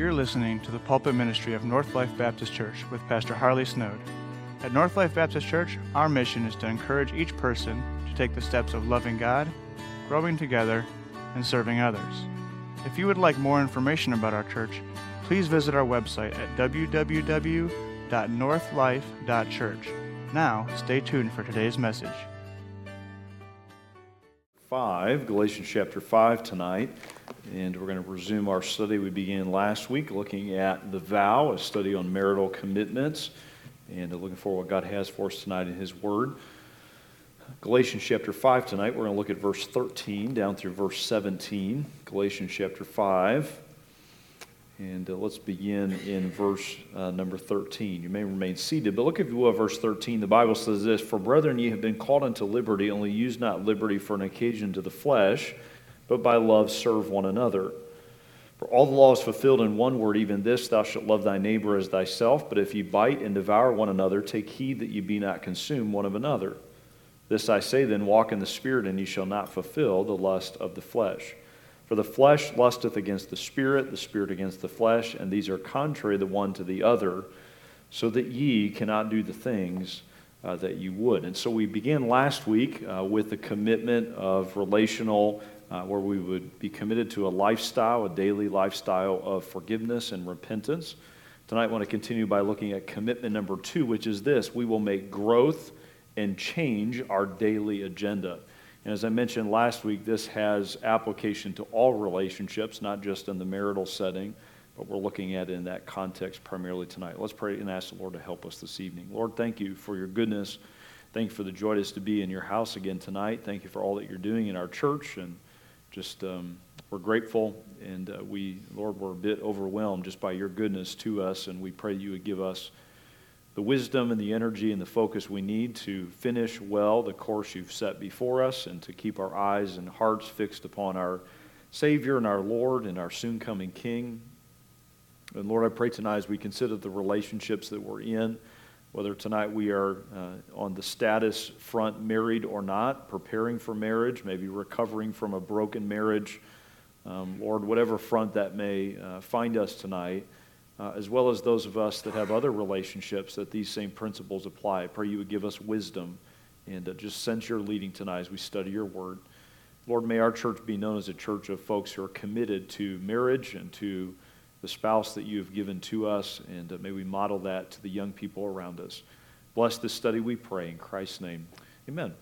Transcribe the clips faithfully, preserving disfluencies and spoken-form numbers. You're listening to the pulpit ministry of North Life Baptist Church with Pastor Harley Snode. At North Life Baptist Church, our mission is to encourage each person to take the steps of loving God, growing together, and serving others. If you would like more information about our church, please visit our website at w w w dot north life dot church. Now, stay tuned for today's message. five, Galatians chapter five tonight, and we're going to resume our study. We began last week looking at the vow, a study on marital commitments, and looking forward to what God has for us tonight in His Word. Galatians chapter five tonight, we're going to look at verse thirteen down through verse seventeen, Galatians chapter five, and uh, let's begin in verse uh, number thirteen. You may remain seated, but look if you will at verse thirteen. The Bible says this, "For brethren, ye have been called unto liberty, only use not liberty for an occasion to the flesh, but by love serve one another. For all the law is fulfilled in one word, even this, thou shalt love thy neighbor as thyself, but if ye bite and devour one another, take heed that ye be not consumed one of another. This I say then, walk in the Spirit, and ye shall not fulfill the lust of the flesh. For the flesh lusteth against the Spirit, the Spirit against the flesh, and these are contrary the one to the other, so that ye cannot do the things uh, that you would." And so we began last week uh, with the commitment of relational, uh, where we would be committed to a lifestyle, a daily lifestyle of forgiveness and repentance. Tonight I want to continue by looking at commitment number two, which is this: we will make growth and change our daily agenda. And as I mentioned last week, this has application to all relationships, not just in the marital setting, but we're looking at it in that context primarily tonight. Let's pray and ask the Lord to help us this evening. Lord, thank you for your goodness. Thank you for the joy it is to be in your house again tonight. Thank you for all that you're doing in our church. And just um, we're grateful. And uh, we, Lord, we're a bit overwhelmed just by your goodness to us. And we pray you would give us the wisdom and the energy and the focus we need to finish well the course you've set before us, and to keep our eyes and hearts fixed upon our Savior and our Lord and our soon-coming King. And Lord, I pray tonight as we consider the relationships that we're in, whether tonight we are uh, on the status front, married or not, preparing for marriage, maybe recovering from a broken marriage, um, Lord, whatever front that may uh, find us tonight, Uh, as well as those of us that have other relationships, that these same principles apply. I pray you would give us wisdom and uh, just sense your leading tonight as we study your word. Lord, may our church be known as a church of folks who are committed to marriage and to the spouse that you have given to us, and uh, may we model that to the young people around us. Bless this study, we pray, in Christ's name. Amen.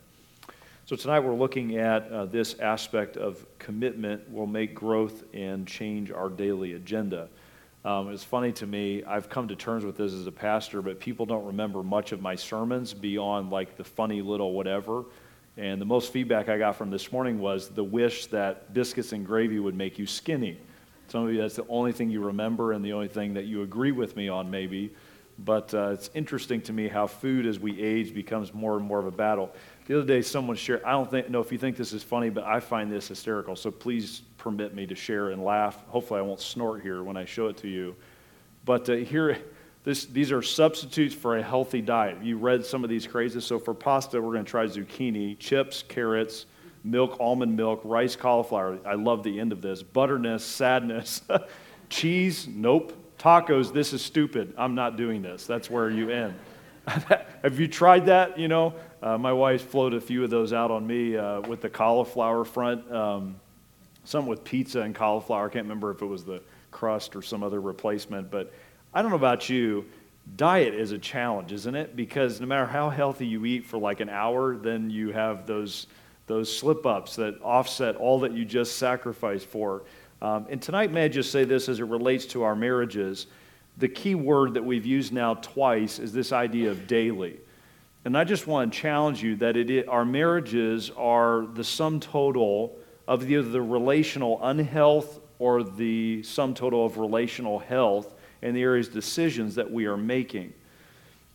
So tonight we're looking at uh, this aspect of commitment will make growth and change our daily agenda. Um, it's funny to me, I've come to terms with this as a pastor, but people don't remember much of my sermons beyond like the funny little whatever. And the most feedback I got from this morning was the wish that biscuits and gravy would make you skinny. Some of you, that's the only thing you remember and the only thing that you agree with me on maybe. But uh, it's interesting to me how food as we age becomes more and more of a battle. The other day someone shared, I don't think, no, if you think this is funny, but I find this hysterical, so please permit me to share and laugh. Hopefully I won't snort here when I show it to you. But uh, here, this, these are substitutes for a healthy diet. You read some of these crazes. So for pasta, we're going to try zucchini, chips, carrots, milk, almond milk, rice, cauliflower. I love the end of this. Butterness, sadness, cheese, nope. Tacos, this is stupid. I'm not doing this. That's where you end. Have you tried that? You know, uh, my wife floated a few of those out on me uh, with the cauliflower front. Um, some with pizza and cauliflower. I can't remember if it was the crust or some other replacement. But I don't know about you. Diet is a challenge, isn't it? Because no matter how healthy you eat for like an hour, then you have those those slip-ups that offset all that you just sacrificed for. Um, and tonight, may I just say this as it relates to our marriages. The key word that we've used now twice is this idea of daily. And I just want to challenge you that it is, our marriages are the sum total of either the relational unhealth or the sum total of relational health and the areas of decisions that we are making.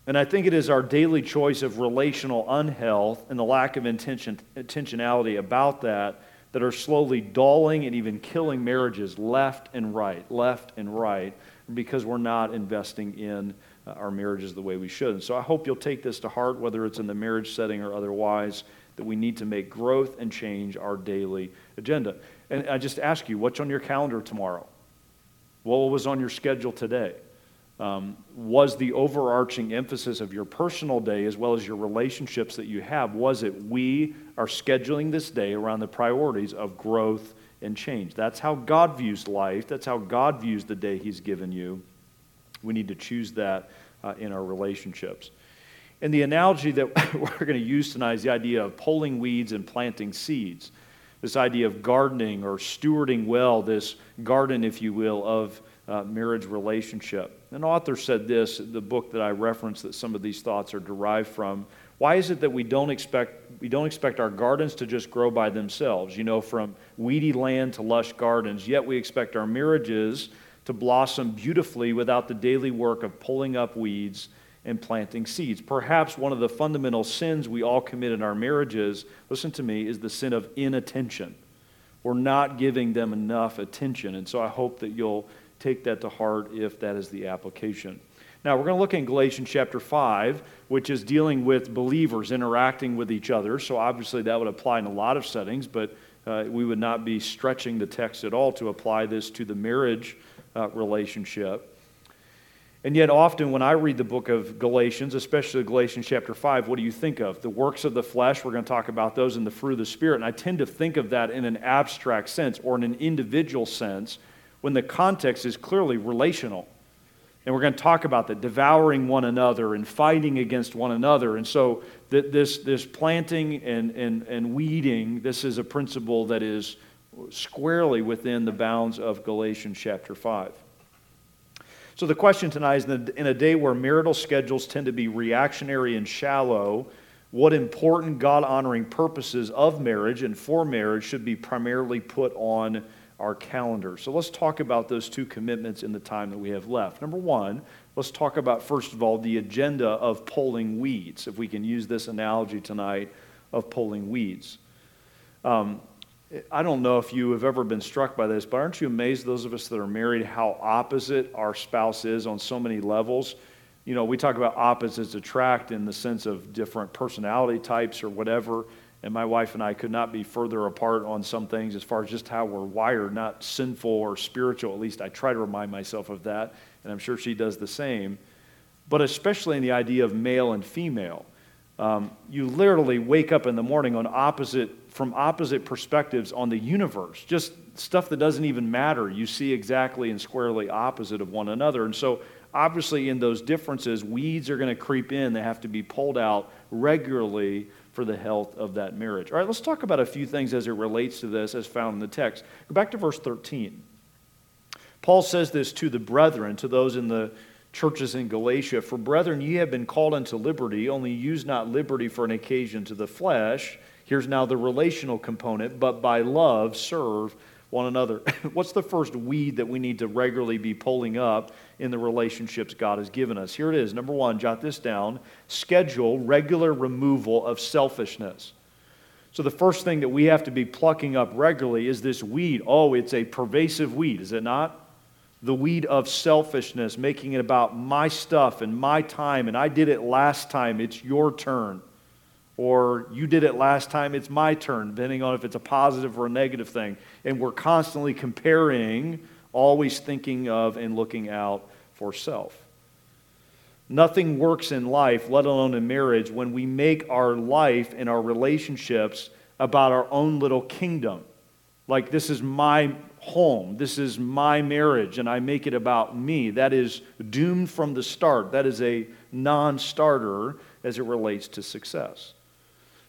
And I think it is our daily choice of relational unhealth and the lack of intention, intentionality about that that are slowly dulling and even killing marriages left and right, left and right, because we're not investing in our marriages the way we should. And so I hope you'll take this to heart, whether it's in the marriage setting or otherwise, that we need to make growth and change our daily agenda. And I just ask you, what's on your calendar tomorrow? What was on your schedule today? Um, was the overarching emphasis of your personal day as well as your relationships that you have, was it we are scheduling this day around the priorities of growth and change? That's how God views life. That's how God views the day he's given you. We need to choose that uh, in our relationships. And the analogy that we're going to use tonight is the idea of pulling weeds and planting seeds. This idea of gardening or stewarding well, this garden, if you will, of uh, marriage relationship. An author said this, the book that I referenced that some of these thoughts are derived from. Why is it that we don't expect we don't expect our gardens to just grow by themselves, you know, from weedy land to lush gardens, yet we expect our marriages to blossom beautifully without the daily work of pulling up weeds and planting seeds? Perhaps one of the fundamental sins we all commit in our marriages, listen to me, is the sin of inattention. We're not giving them enough attention. And so I hope that you'll take that to heart if that is the application. Now, we're going to look in Galatians chapter five, which is dealing with believers interacting with each other. So obviously that would apply in a lot of settings, but uh, we would not be stretching the text at all to apply this to the marriage uh, relationship. And yet often when I read the book of Galatians, especially Galatians chapter five, what do you think of? The works of the flesh, we're going to talk about those, and the fruit of the Spirit. And I tend to think of that in an abstract sense or in an individual sense when the context is clearly relational. And we're going to talk about that, devouring one another and fighting against one another. And so th- this, this planting and, and, and weeding, this is a principle that is squarely within the bounds of Galatians chapter five. So the question tonight is, in a day where marital schedules tend to be reactionary and shallow, what important God-honoring purposes of marriage and for marriage should be primarily put on our calendar? So let's talk about those two commitments in the time that we have left. Number one, let's talk about, first of all, the agenda of pulling weeds, if we can use this analogy tonight of pulling weeds. Um, I don't know if you have ever been struck by this, but aren't you amazed, those of us that are married, how opposite our spouse is on so many levels? You know, we talk about opposites attract in the sense of different personality types or whatever, and my wife and I could not be further apart on some things as far as just how we're wired, not sinful or spiritual. At least I try to remind myself of that, and I'm sure she does the same. But especially in the idea of male and female. Um, you literally wake up in the morning on opposite from opposite perspectives on the universe, just stuff that doesn't even matter. You see exactly and squarely opposite of one another. And so obviously in those differences, weeds are going to creep in. They have to be pulled out regularly for the health of that marriage. All right, let's talk about a few things as it relates to this as found in the text. Go back to verse thirteen. Paul says this to the brethren, to those in the churches in Galatia, "For brethren, ye have been called unto liberty, only use not liberty for an occasion to the flesh." Here's now the relational component, "but by love serve one another." What's the first weed that we need to regularly be pulling up in the relationships God has given us? Here it is. Number one, jot this down. Schedule regular removal of selfishness. So the first thing that we have to be plucking up regularly is this weed. Oh, it's a pervasive weed, is it not? The weed of selfishness, making it about my stuff and my time, and I did it last time, it's your turn. Or you did it last time, it's my turn, depending on if it's a positive or a negative thing. And we're constantly comparing, always thinking of and looking out for self. Nothing works in life, let alone in marriage, when we make our life and our relationships about our own little kingdom. Like, this is my home, this is my marriage, and I make it about me. That is doomed from the start. That is a non-starter as it relates to success.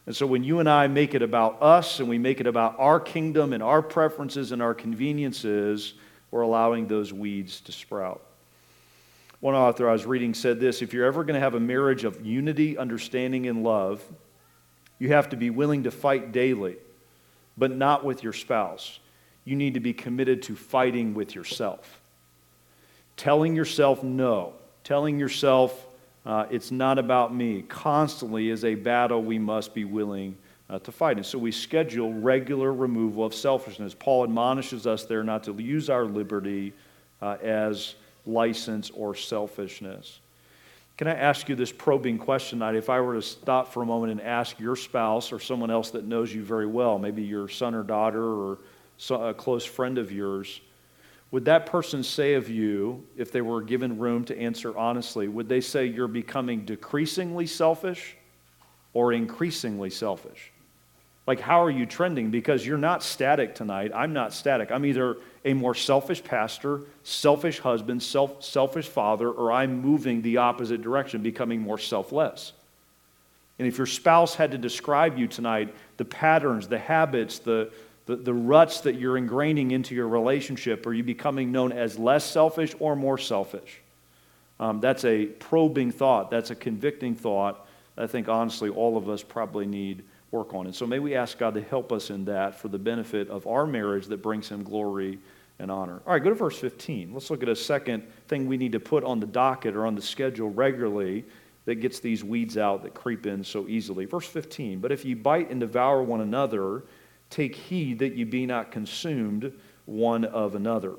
And so when you and I make it about us and we make it about our kingdom and our preferences and our conveniences, we're allowing those weeds to sprout. One author I was reading said this, if you're ever going to have a marriage of unity, understanding, and love, you have to be willing to fight daily, but not with your spouse. You need to be committed to fighting with yourself. Telling yourself no. Telling yourself uh, it's not about me constantly is a battle we must be willing uh, to fight. And so we schedule regular removal of selfishness. Paul admonishes us there not to use our liberty uh, as license or selfishness. Can I ask you this probing question tonight? If I were to stop for a moment and ask your spouse or someone else that knows you very well, maybe your son or daughter or So, a close friend of yours, would that person say of you, if they were given room to answer honestly, would they say you're becoming decreasingly selfish or increasingly selfish? Like, how are you trending? Because you're not static tonight. I'm not static. I'm either a more selfish pastor, selfish husband, self, selfish father, or I'm moving the opposite direction, becoming more selfless. And if your spouse had to describe you tonight, the patterns, the habits, the, the, the ruts that you're ingraining into your relationship, are you becoming known as less selfish or more selfish? Um, that's a probing thought. That's a convicting thought. I think, honestly, all of us probably need work on it. So may we ask God to help us in that for the benefit of our marriage that brings Him glory and honor. All right, go to verse fifteen. Let's look at a second thing we need to put on the docket or on the schedule regularly that gets these weeds out that creep in so easily. Verse fifteen, but if ye bite and devour one another, take heed that ye be not consumed one of another.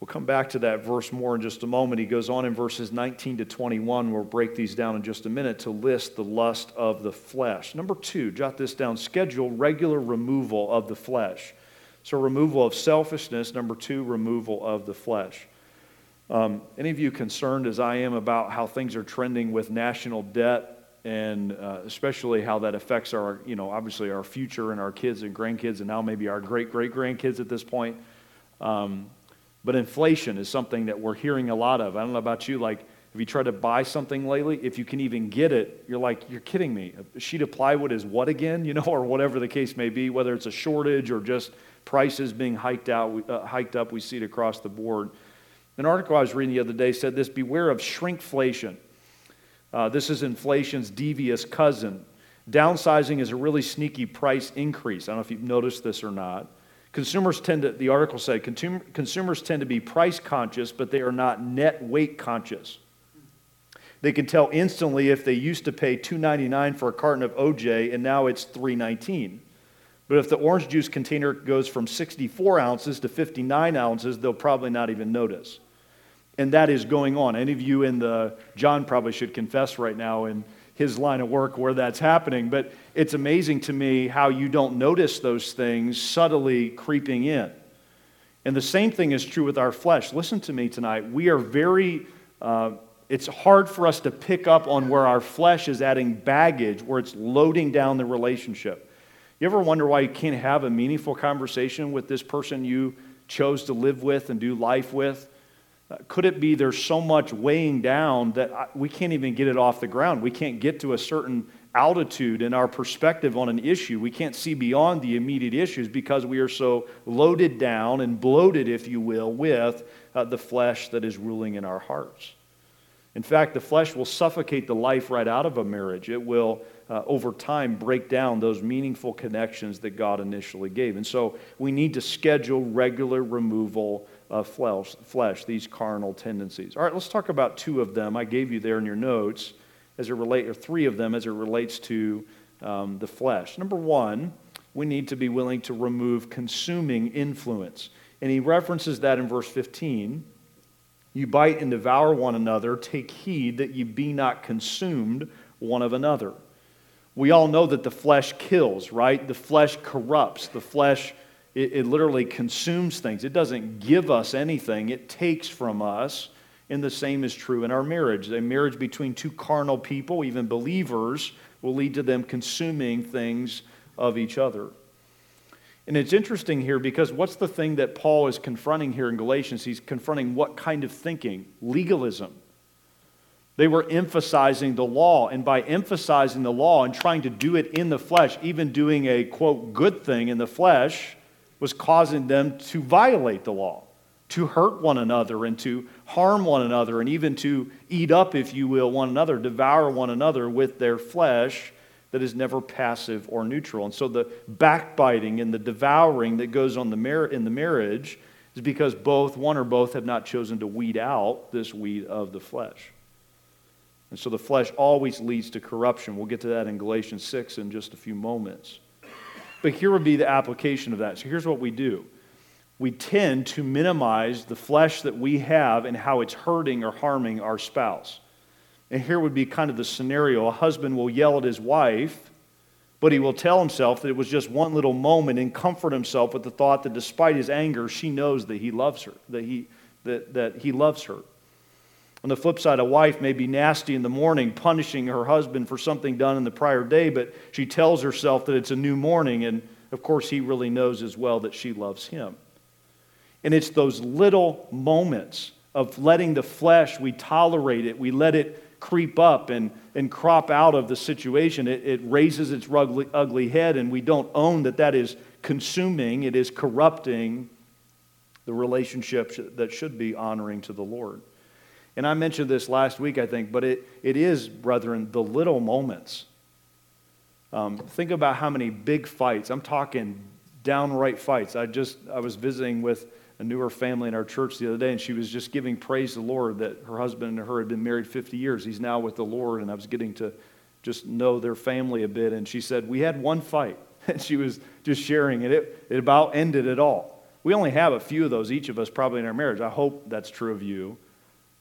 We'll come back to that verse more in just a moment. He goes on in verses nineteen to twenty-one. We'll break these down in just a minute to list the lust of the flesh. Number two, jot this down, schedule regular removal of the flesh. So removal of selfishness. Number two, removal of the flesh. Um, any of you concerned as I am about how things are trending with national debt and uh, especially how that affects our, you know, obviously our future and our kids and grandkids and now maybe our great-great-grandkids at this point? Um, but inflation is something that we're hearing a lot of. I don't know about you, like, have you tried to buy something lately? If you can even get it, you're like, you're kidding me. A sheet of plywood is what again? You know, or whatever the case may be, whether it's a shortage or just prices being hiked out, uh, hiked up, we see it across the board. An article I was reading the other day said this, beware of shrinkflation. Uh, this is inflation's devious cousin. Downsizing is a really sneaky price increase. I don't know if you've noticed this or not. Consumers tend to, the article said, consum- consumers tend to be price conscious, but they are not net weight conscious. They can tell instantly if they used to pay two dollars and ninety-nine cents for a carton of O J and now it's three dollars and nineteen cents. But if the orange juice container goes from sixty-four ounces to fifty-nine ounces, they'll probably not even notice. And that is going on. Any of you in the, John probably should confess right now in his line of work where that's happening, but it's amazing to me how you don't notice those things subtly creeping in. And the same thing is true with our flesh. Listen to me tonight. We are very, uh, it's hard for us to pick up on where our flesh is adding baggage, where it's loading down the relationship. You ever wonder why you can't have a meaningful conversation with this person you chose to live with and do life with? Could it be there's so much weighing down that we can't even get it off the ground? We can't get to a certain altitude in our perspective on an issue. We can't see beyond the immediate issues because we are so loaded down and bloated, if you will, with uh, the flesh that is ruling in our hearts. In fact, the flesh will suffocate the life right out of a marriage. It will, uh, over time, break down those meaningful connections that God initially gave. And so we need to schedule regular removal of flesh, flesh, these carnal tendencies. All right, let's talk about two of them. I gave you there in your notes as it relate, or three of them as it relates to um, the flesh. Number one, we need to be willing to remove consuming influence. And he references that in verse fifteen. You bite and devour one another, take heed that you be not consumed one of another. We all know that the flesh kills, right? The flesh corrupts. The flesh It, it literally consumes things. It doesn't give us anything. It takes from us. And the same is true in our marriage. A marriage between two carnal people, even believers, will lead to them consuming things of each other. And it's interesting here because what's the thing that Paul is confronting here in Galatians? He's confronting what kind of thinking? Legalism. They were emphasizing the law, and by emphasizing the law and trying to do it in the flesh, even doing a, quote, good thing in the flesh, was causing them to violate the law, to hurt one another and to harm one another and even to eat up, if you will, one another, devour one another with their flesh that is never passive or neutral. And so the backbiting and the devouring that goes on the mar- in the marriage is because both, one or both, have not chosen to weed out this weed of the flesh. And so the flesh always leads to corruption. We'll get to that in Galatians six in just a few moments. But here would be the application of that. So here's what we do. We tend to minimize the flesh that we have and how it's hurting or harming our spouse. And here would be kind of the scenario. A husband will yell at his wife But he will tell himself that it was just one little moment and comfort himself with the thought that despite his anger, she knows that he loves her, that he, that, that he loves her. On the flip side, a wife may be nasty in the morning, punishing her husband for something done in the prior day, but she tells herself that it's a new morning, and of course he really knows as well that she loves him. And it's those little moments of letting the flesh, we tolerate it, we let it creep up and, and crop out of the situation. It, it raises its ugly, ugly head, and we don't own that that is consuming, it is corrupting the relationship that should be honoring to the Lord. And I mentioned this last week, I think, but it, it is, brethren, the little moments. Um, think about how many big fights. I'm talking downright fights. I just I was visiting with a newer family in our church the other day, and she was just giving praise to the Lord that her husband and her had been married fifty years. He's now with the Lord, and I was getting to just know their family a bit. And she said, we had one fight, and she was just sharing it. It, it about ended it all. We only have a few of those, each of us probably in our marriage. I hope that's true of you.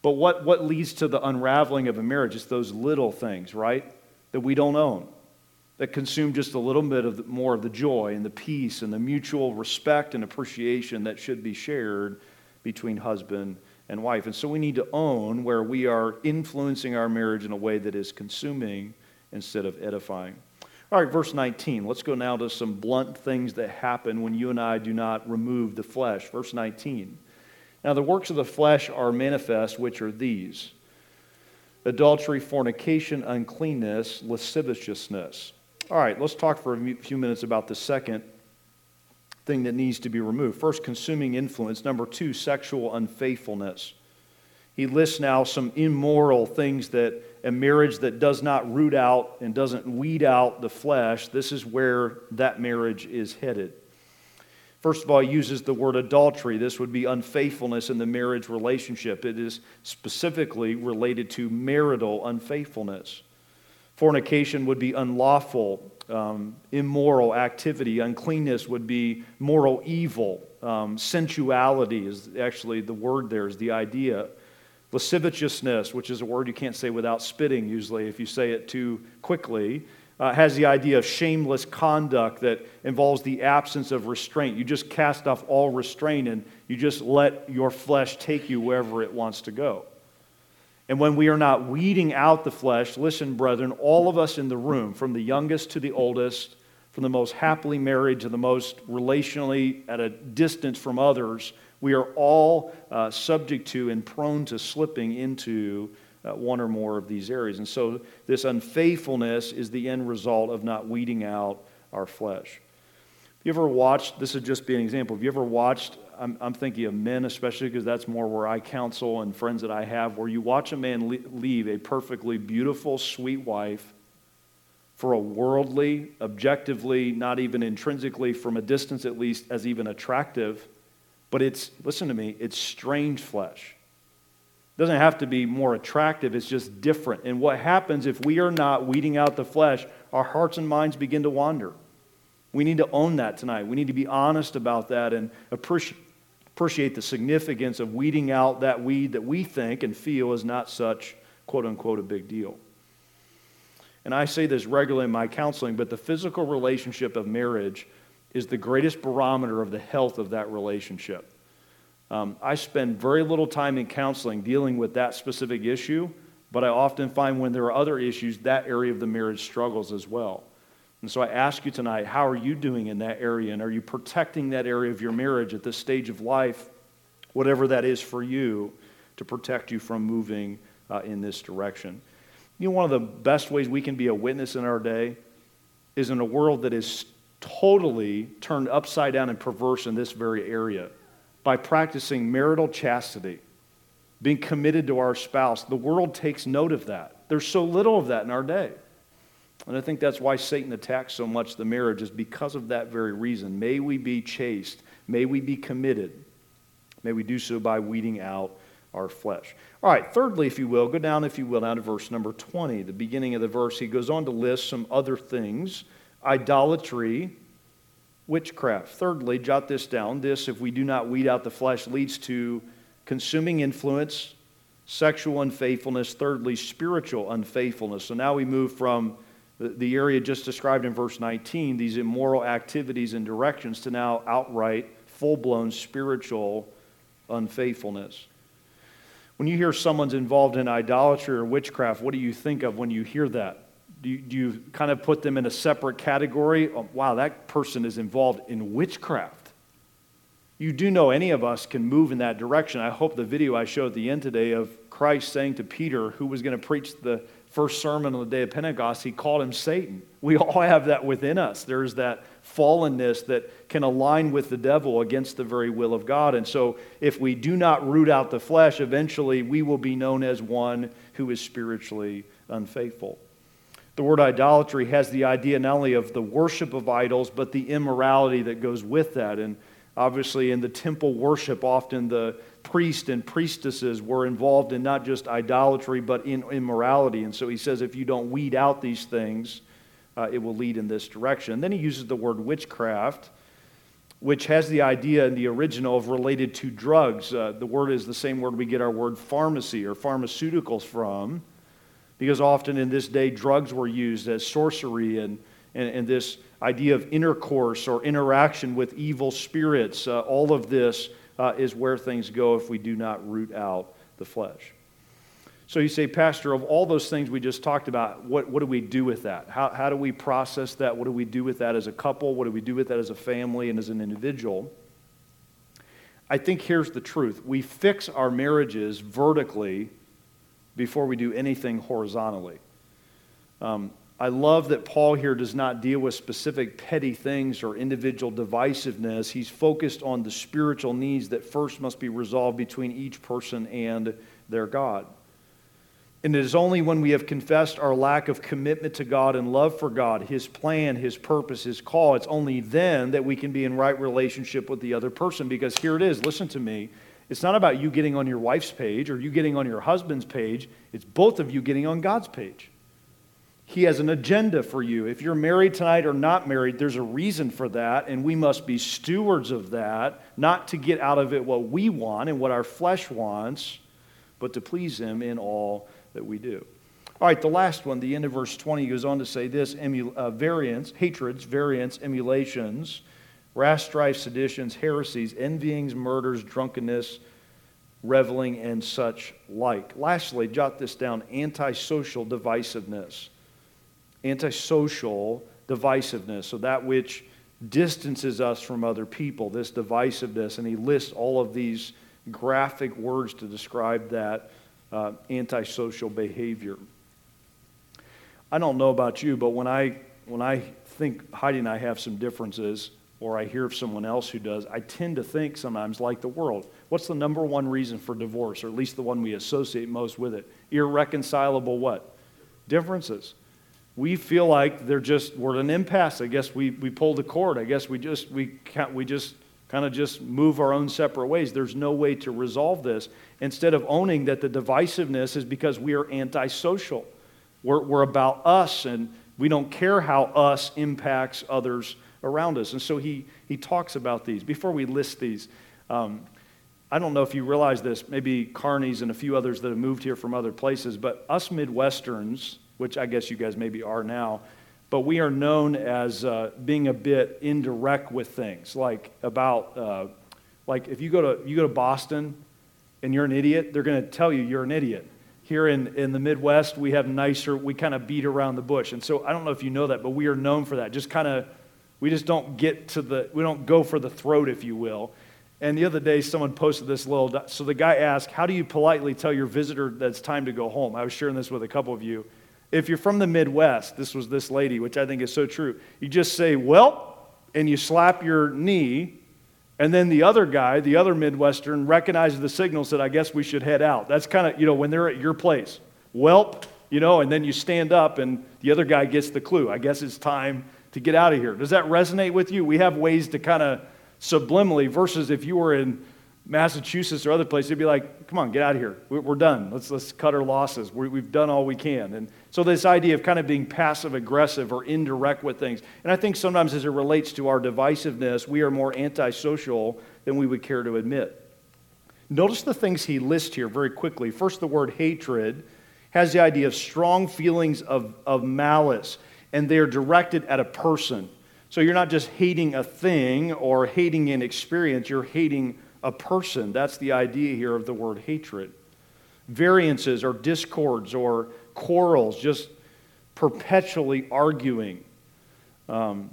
But what, what leads to the unraveling of a marriage is those little things, right, that we don't own, that consume just a little bit of the, more of the joy and the peace and the mutual respect and appreciation that should be shared between husband and wife. And so we need to own where we are influencing our marriage in a way that is consuming instead of edifying. All right, verse nineteen. Let's go now to some blunt things that happen when you and I do not remove the flesh. Verse nineteen. Now the works of the flesh are manifest, which are these: adultery, fornication, uncleanness, lasciviousness. All right, let's talk for a few minutes about the second thing that needs to be removed. First, consuming influence. Number two, sexual unfaithfulness. He lists now some immoral things that a marriage that does not root out and doesn't weed out the flesh, this is where that marriage is headed. First of all, he uses the word adultery. This would be unfaithfulness in the marriage relationship. It is specifically related to marital unfaithfulness. Fornication would be unlawful, um, immoral activity. Uncleanness would be moral evil. Um, sensuality is actually the word there, is the idea. Lasciviousness, which is a word you can't say without spitting usually if you say it too quickly, uh, has the idea of shameless conduct that involves the absence of restraint. You just cast off all restraint and you just let your flesh take you wherever it wants to go. And when we are not weeding out the flesh, listen, brethren, all of us in the room, from the youngest to the oldest, from the most happily married to the most relationally at a distance from others, we are all uh, subject to and prone to slipping into uh, one or more of these areas. And so this unfaithfulness is the end result of not weeding out our flesh. Have you ever watched, this would just be an example, have you ever watched I'm, I'm thinking of men especially because that's more where I counsel and friends that I have, where you watch a man le- leave a perfectly beautiful, sweet wife for a worldly, objectively, not even intrinsically, from a distance at least, as even attractive, but it's, listen to me, it's strange flesh. It doesn't have to be more attractive, it's just different. And what happens if we are not weeding out the flesh, our hearts and minds begin to wander. We need to own that tonight. We need to be honest about that and appreciate appreciate the significance of weeding out that weed that we think and feel is not such, quote unquote, a big deal. And I say this regularly in my counseling, but the physical relationship of marriage is the greatest barometer of the health of that relationship. Um, I spend very little time in counseling dealing with that specific issue, but I often find when there are other issues, that area of the marriage struggles as well. And so I ask you tonight, how are you doing in that area? And are you protecting that area of your marriage at this stage of life, whatever that is for you, to protect you from moving uh, in this direction? You know, one of the best ways we can be a witness in our day is in a world that is totally turned upside down and perverse in this very area by practicing marital chastity, being committed to our spouse. The world takes note of that. There's so little of that in our day. And I think that's why Satan attacks so much the marriage, is because of that very reason. May we be chaste. May we be committed. May we do so by weeding out our flesh. All right, thirdly, if you will, go down, if you will, now to verse number twenty. The beginning of the verse, he goes on to list some other things. Idolatry, witchcraft. Thirdly, jot this down. This, if we do not weed out the flesh, leads to consuming influence, sexual unfaithfulness. Thirdly, spiritual unfaithfulness. So now we move from the area just described in verse nineteen, these immoral activities and directions, to now outright, full-blown spiritual unfaithfulness. When you hear someone's involved in idolatry or witchcraft, what do you think of when you hear that? Do you, do you kind of put them in a separate category? Oh, wow, that person is involved in witchcraft. You do know any of us can move in that direction. I hope the video I showed at the end today of Christ saying to Peter, who was going to preach the first sermon on the day of Pentecost, he called him Satan. We all have that within us. There's that fallenness that can align with the devil against the very will of God. And so if we do not root out the flesh, eventually we will be known as one who is spiritually unfaithful. The word idolatry has the idea not only of the worship of idols, but the immorality that goes with that. And obviously in the temple worship, often the priests and priestesses were involved in not just idolatry, but in immorality. And so he says, if you don't weed out these things, uh, it will lead in this direction. And then he uses the word witchcraft, which has the idea in the original of related to drugs. Uh, the word is the same word we get our word pharmacy or pharmaceuticals from, because often in this day, drugs were used as sorcery and, and, and this idea of intercourse or interaction with evil spirits. Uh, all of this uh, is where things go if we do not root out the flesh. So you say, Pastor, of all those things we just talked about, what, what do we do with that? How, how do we process that? What do we do with that as a couple? What do we do with that as a family and as an individual? I think here's the truth. We fix our marriages vertically before we do anything horizontally. Um, I love that Paul here does not deal with specific petty things or individual divisiveness. He's focused on the spiritual needs that first must be resolved between each person and their God. And it is only when we have confessed our lack of commitment to God and love for God, His plan, His purpose, His call, it's only then that we can be in right relationship with the other person. Because here it is, listen to me, it's not about you getting on your wife's page or you getting on your husband's page. It's both of you getting on God's page. He has an agenda for you. If you're married tonight or not married, there's a reason for that, and we must be stewards of that, not to get out of it what we want and what our flesh wants, but to please Him in all that we do. All right, the last one, the end of verse twenty, goes on to say this, emu- uh, variance, hatreds, variance, emulations, wrath, strife, seditions, heresies, envyings, murders, drunkenness, reveling, and such like. Lastly, jot this down, antisocial divisiveness. Antisocial divisiveness, so that which distances us from other people, this divisiveness. And he lists all of these graphic words to describe that uh, antisocial behavior. I don't know about you, but when I, when I think Heidi and I have some differences, or I hear of someone else who does, I tend to think sometimes like the world. What's the number one reason for divorce, or at least the one we associate most with it? Irreconcilable what? Differences. We feel like they're just, we're at an impasse. I guess we, we pull the cord. I guess we just, we can't, we just kind of just move our own separate ways. There's no way to resolve this. Instead of owning that the divisiveness is because we are antisocial. We're, we're about us, and we don't care how us impacts others around us. And so he he talks about these. Before we list these, um, I don't know if you realize this, maybe Carney's and a few others that have moved here from other places, but us Midwesterns, which I guess you guys maybe are now, but we are known as uh, being a bit indirect with things. Like about, uh, like if you go to you go to Boston and you're an idiot, they're going to tell you you're an idiot. Here in, in the Midwest, we have nicer, we kind of beat around the bush. And so I don't know if you know that, but we are known for that. Just kind of We just don't get to the, we don't go for the throat, if you will. And the other day, someone posted this little, so the guy asked, how do you politely tell your visitor that it's time to go home? I was sharing this with a couple of you. If you're from the Midwest, this was this lady, which I think is so true. You just say, well, and you slap your knee, and then the other guy, the other Midwestern, recognizes the signal, said, I guess we should head out. That's kind of, you know, when they're at your place. Welp, you know, and then you stand up, and the other guy gets the clue. I guess it's time to get out of here. Does that resonate with you? We have ways to kind of subliminally, versus if you were in Massachusetts or other places, it'd be like, come on, get out of here. We're done. Let's let's cut our losses. We're, we've done all we can. And so this idea of kind of being passive aggressive or indirect with things. And I think sometimes as it relates to our divisiveness, we are more antisocial than we would care to admit. Notice the things he lists here very quickly. First, the word hatred has the idea of strong feelings of, of malice. and they are directed at a person. So you're not just hating a thing or hating an experience, you're hating a person. That's the idea here of the word hatred. Variances or discords or quarrels, just perpetually arguing. Um,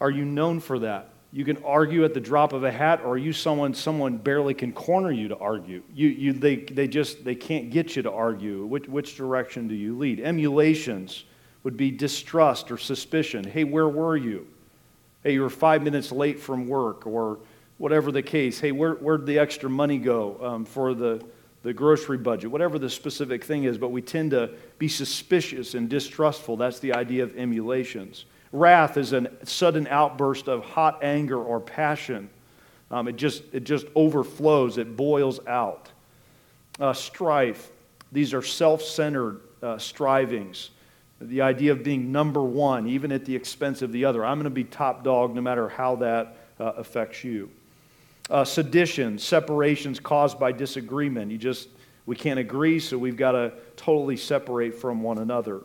are you known for that? You can argue at the drop of a hat, or are you someone someone barely can corner you to argue? You you they they just they can't get you to argue. Which which direction do you lead? Emulations would be distrust or suspicion. Hey, where were you? Hey, you were five minutes late from work, or whatever the case. Hey, where where'd the extra money go um, for the the grocery budget? Whatever the specific thing is, but we tend to be suspicious and distrustful. That's the idea of emulations. Wrath is a sudden outburst of hot anger or passion. Um, it just it just overflows. It boils out. Uh, strife. These are self-centered uh, strivings. The idea of being number one, even at the expense of the other. I'm going to be top dog no matter how that uh, affects you. Uh, sedition. Separations caused by disagreement. You just, we can't agree, so we've got to totally separate from one another.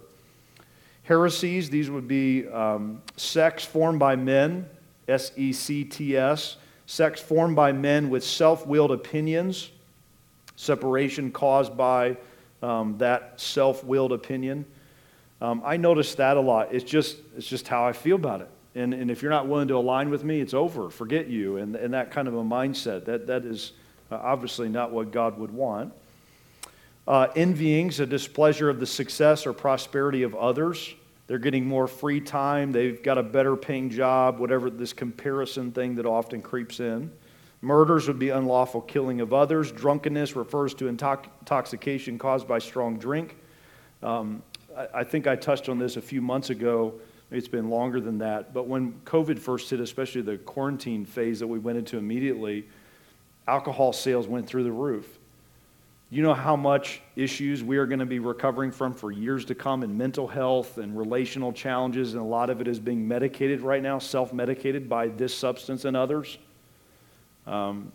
Heresies, these would be um, sects formed by men, S E C T S, sects formed by men with self-willed opinions, separation caused by um, that self-willed opinion. Um, I notice that a lot. It's just it's just how I feel about it. And and if you're not willing to align with me, it's over, forget you, and, and that kind of a mindset. That, that is obviously not what God would want. Uh, envyings, a displeasure of the success or prosperity of others. They're getting more free time. They've got a better paying job, whatever this comparison thing that often creeps in. Murders would be unlawful killing of others. Drunkenness refers to intox- intoxication caused by strong drink. Um, I, I think I touched on this a few months ago. Maybe it's been longer than that. But when COVID first hit, especially the quarantine phase that we went into immediately, alcohol sales went through the roof. You know how much issues we are going to be recovering from for years to come in mental health and relational challenges, and a lot of it is being medicated right now, self-medicated by this substance and others. Um,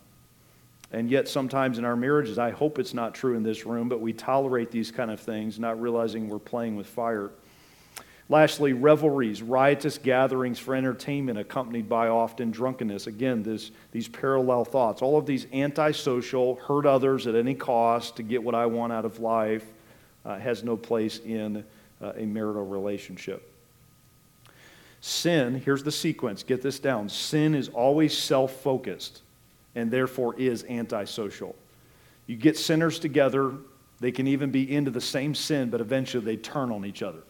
and yet sometimes in our marriages, I hope it's not true in this room, but we tolerate these kind of things, not realizing we're playing with fire. Lastly, revelries, riotous gatherings for entertainment accompanied by often drunkenness. Again, this, these parallel thoughts. All of these antisocial, hurt others at any cost to get what I want out of life uh, has no place in uh, a marital relationship. Sin, here's the sequence, get this down. Sin is always self-focused and therefore is antisocial. You get sinners together, they can even be into the same sin, but eventually they turn on each other.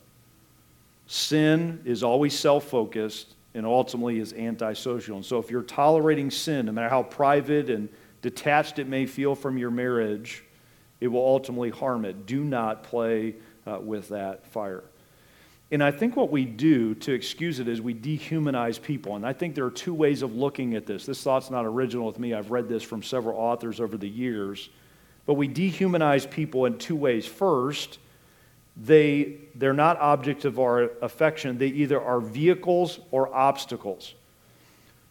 Sin is always self-focused and ultimately is antisocial. And so if you're tolerating sin, no matter how private and detached it may feel from your marriage, it will ultimately harm it. Do not play uh, with that fire. And I think what we do to excuse it is we dehumanize people. And I think there are two ways of looking at this. This thought's not original with me. I've read this from several authors over the years. But we dehumanize people in two ways. First, They, they're not objects of our affection. They either are vehicles or obstacles.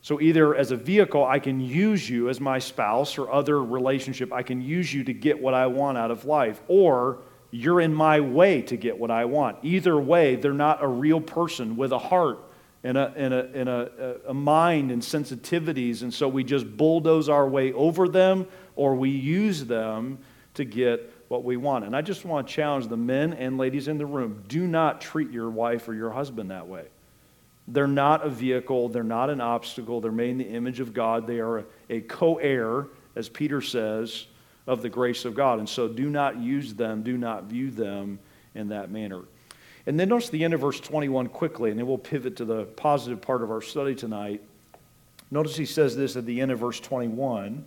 So either as a vehicle, I can use you as my spouse or other relationship. I can use you to get what I want out of life. Or you're in my way to get what I want. Either way, they're not a real person with a heart and a, and a, and a, a mind and sensitivities. And so we just bulldoze our way over them, or we use them to get what we want. And I just want to challenge the men and ladies in the room. Do not treat your wife or your husband that way. They're not a vehicle. They're not an obstacle. They're made in the image of God. They are a, a co-heir, as Peter says, of the grace of God. And so do not use them. Do not view them in that manner. And then notice the end of verse twenty-one quickly, and then we'll pivot to the positive part of our study tonight. Notice he says this at the end of verse twenty-one.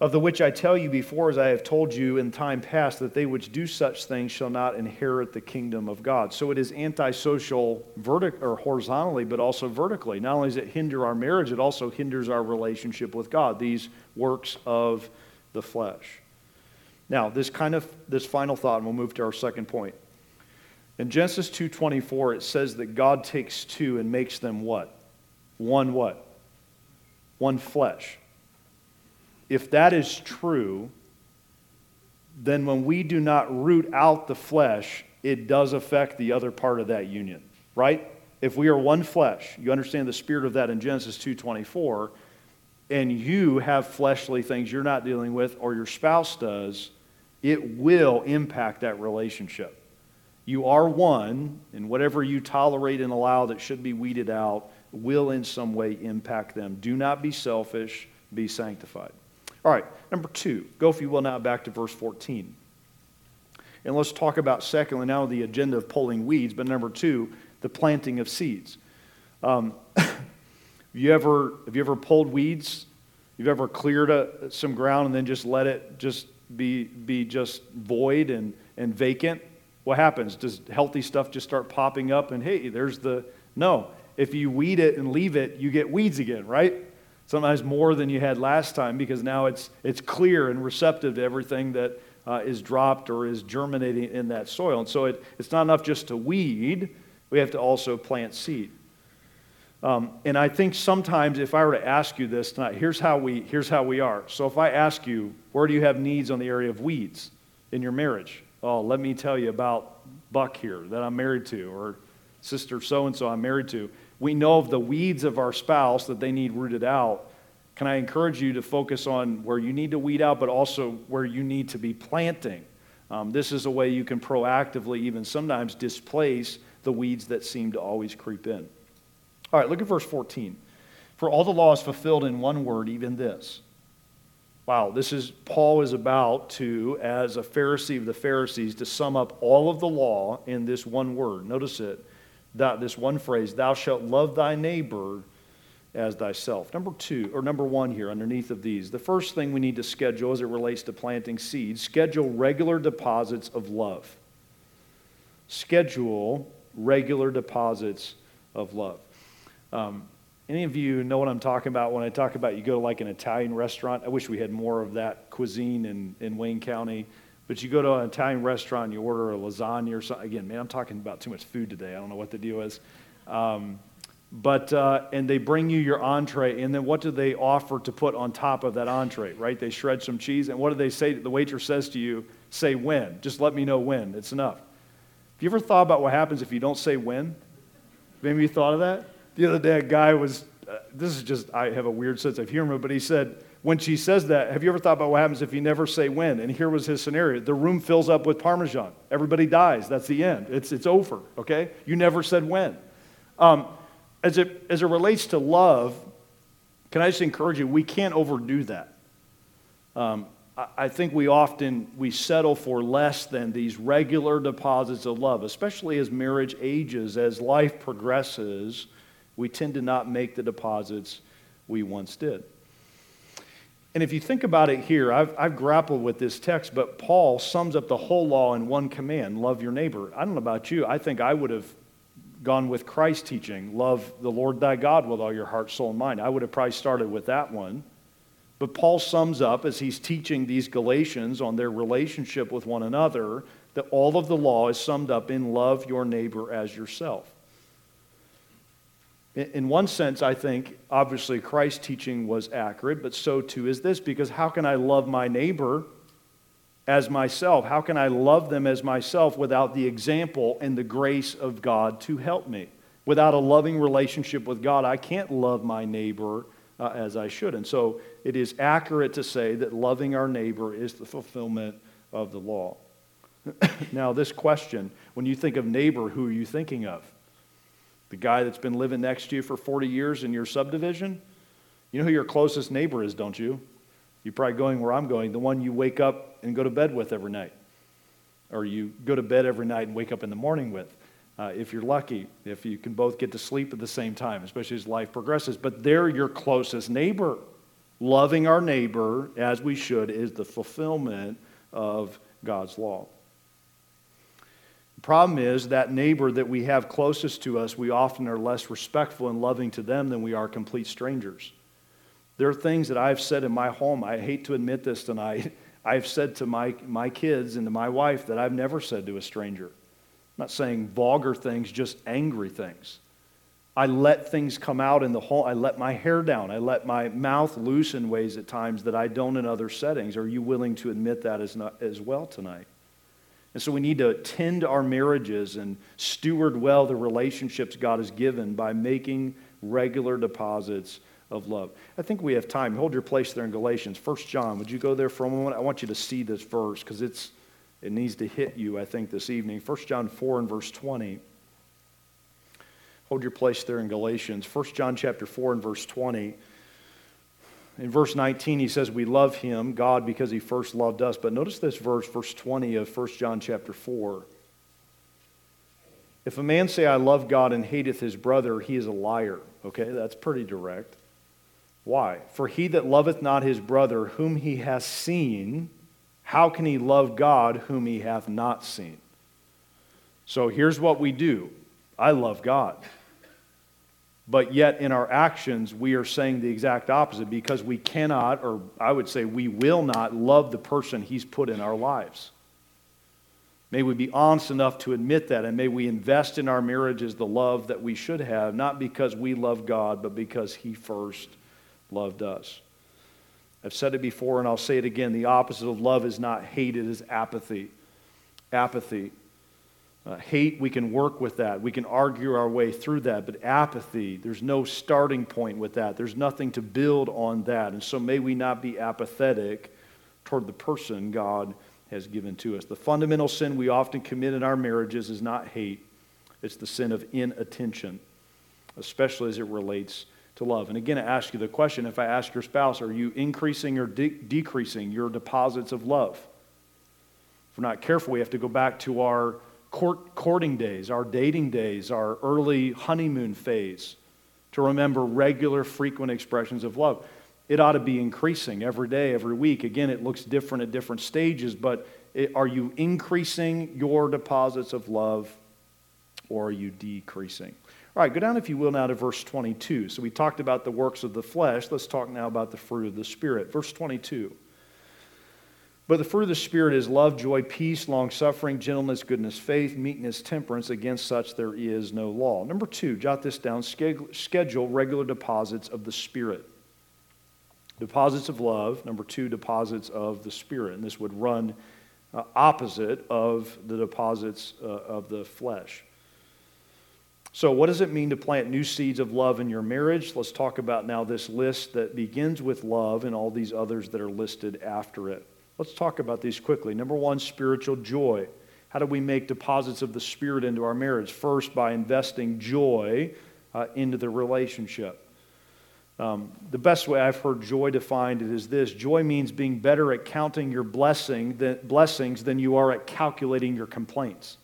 Of the which I tell you before, as I have told you in time past, that they which do such things shall not inherit the kingdom of God. So it is antisocial vertic- or horizontally, but also vertically. Not only does it hinder our marriage, it also hinders our relationship with God, these works of the flesh. Now, this kind of this final thought, and we'll move to our second point. In Genesis two twenty-four, it says that God takes two and makes them what? One what? One flesh. If that is true, then when we do not root out the flesh, it does affect the other part of that union, right? If we are one flesh, you understand the spirit of that in Genesis two twenty-four, and you have fleshly things you're not dealing with or your spouse does, it will impact that relationship. You are one, and whatever you tolerate and allow that should be weeded out will in some way impact them. Do not be selfish, be sanctified. All right, number two, go if you will now back to verse fourteen. And let's talk about, secondly, now the agenda of pulling weeds, but number two, the planting of seeds. Um, have you ever have you ever pulled weeds? You've ever cleared a, some ground and then just let it just be be just void and, and vacant? What happens? Does healthy stuff just start popping up and hey, there's the no. If you weed it and leave it, you get weeds again, right? Sometimes more than you had last time because now it's it's clear and receptive to everything that uh, is dropped or is germinating in that soil. And so it, it's not enough just to weed. We have to also plant seed. Um, and I think sometimes if I were to ask you this tonight, here's how we here's how we are. So if I ask you, where do you have needs on the area of weeds in your marriage? Oh, let me tell you about Buck here that I'm married to, or sister so-and-so I'm married to. We know of the weeds of our spouse that they need rooted out. Can I encourage you to focus on where you need to weed out, but also where you need to be planting? Um, this is a way you can proactively, even sometimes, displace the weeds that seem to always creep in. All right, look at verse fourteen. For all the law is fulfilled in one word, even this. Wow, this is, Paul is about to, as a Pharisee of the Pharisees, to sum up all of the law in this one word. Notice it, that this one phrase, thou shalt love thy neighbor as thyself. Number two, or number one here, underneath of these, the first thing we need to schedule as it relates to planting seeds, schedule regular deposits of love. Schedule regular deposits of love. Um, any of you know what I'm talking about when I talk about you go to like an Italian restaurant? I wish we had more of that cuisine in, in Wayne County. But you go to an Italian restaurant, you order a lasagna or something. Again, man, I'm talking about too much food today. I don't know what the deal is. Um, but, uh, and they bring you your entree, and then what do they offer to put on top of that entree, right? They shred some cheese, and what do they say? The waitress says to you, say when. Just let me know when. It's enough. Have you ever thought about what happens if you don't say when? Maybe you thought of that? The other day, a guy was, uh, this is just, I have a weird sense of humor, but he said, when she says that, have you ever thought about what happens if you never say when? And here was his scenario. The room fills up with Parmesan. Everybody dies. That's the end. It's it's over, okay? You never said when. Um, as it as it relates to love, can I just encourage you, we can't overdo that. Um I think we often, we settle for less than these regular deposits of love, especially as marriage ages, as life progresses, we tend to not make the deposits we once did. And if you think about it here, I've, I've grappled with this text, but Paul sums up the whole law in one command, love your neighbor. I don't know about you, I think I would have gone with Christ's teaching, love the Lord thy God with all your heart, soul, and mind. I would have probably started with that one. But Paul sums up as he's teaching these Galatians on their relationship with one another that all of the law is summed up in love your neighbor as yourself. In one sense, I think, obviously, Christ's teaching was accurate, but so too is this, because how can I love my neighbor as myself? How can I love them as myself without the example and the grace of God to help me? Without a loving relationship with God, I can't love my neighbor Uh, as I should. And so it is accurate to say that loving our neighbor is the fulfillment of the law. Now this question, when you think of neighbor, who are you thinking of? The guy that's been living next to you for forty years in your subdivision? You know who your closest neighbor is, don't you? You're probably going where I'm going, the one you wake up and go to bed with every night. Or you go to bed every night and wake up in the morning with. Uh, if you're lucky, if you can both get to sleep at the same time, especially as life progresses. But they're your closest neighbor. Loving our neighbor as we should is the fulfillment of God's law. The problem is that neighbor that we have closest to us, we often are less respectful and loving to them than we are complete strangers. There are things that I've said in my home, I hate to admit this tonight, I've said to my, my kids and to my wife that I've never said to a stranger. I'm not saying vulgar things, just angry things. I let things come out in the home. I let my hair down. I let my mouth loose in ways at times that I don't in other settings. Are you willing to admit that as, not, as well tonight? And so we need to tend our marriages and steward well the relationships God has given by making regular deposits of love. I think we have time. Hold your place there in Galatians. First John, would you go there for a moment? I want you to see this verse because it's it needs to hit you, I think, this evening. First John four and verse twenty. Hold your place there in Galatians. First John chapter four and verse twenty. In verse nineteen, he says, we love him, God, because he first loved us. But notice this verse, verse twenty of First John chapter four. If a man say, I love God and hateth his brother, he is a liar. Okay, that's pretty direct. Why? For he that loveth not his brother whom he hath seen, how can he love God whom he hath not seen? So here's what we do. I love God. But yet in our actions, we are saying the exact opposite because we cannot, or I would say we will not, love the person he's put in our lives. May we be honest enough to admit that, and may we invest in our marriages the love that we should have, not because we love God, but because he first loved us. I've said it before, and I'll say it again. The opposite of love is not hate, it is apathy. Apathy. Uh, hate, we can work with that. We can argue our way through that. But apathy, there's no starting point with that. There's nothing to build on that. And so may we not be apathetic toward the person God has given to us. The fundamental sin we often commit in our marriages is not hate. It's the sin of inattention, especially as it relates to love. And again, I ask you the question, if I ask your spouse, are you increasing or de- decreasing your deposits of love? If we're not careful, we have to go back to our Court, courting days, our dating days, our early honeymoon phase, to remember regular, frequent expressions of love. It ought to be increasing every day, every week. Again, it looks different at different stages, but it, are you increasing your deposits of love, or are you decreasing? All right, go down, if you will, now to verse twenty-two. So we talked about the works of the flesh. Let's talk now about the fruit of the Spirit. Verse twenty-two. But the fruit of the Spirit is love, joy, peace, long-suffering, gentleness, goodness, faith, meekness, temperance. Against such there is no law. Number two, jot this down. Schedule regular deposits of the Spirit. Deposits of love. Number two, deposits of the Spirit. And this would run uh, opposite of the deposits uh, of the flesh. So what does it mean to plant new seeds of love in your marriage? Let's talk about now this list that begins with love and all these others that are listed after it. Let's talk about these quickly. Number one, spiritual joy. How do we make deposits of the Spirit into our marriage? First, by investing joy uh, into the relationship. Um, the best way I've heard joy defined it is this. Joy means being better at counting your blessing than, blessings than you are at calculating your complaints.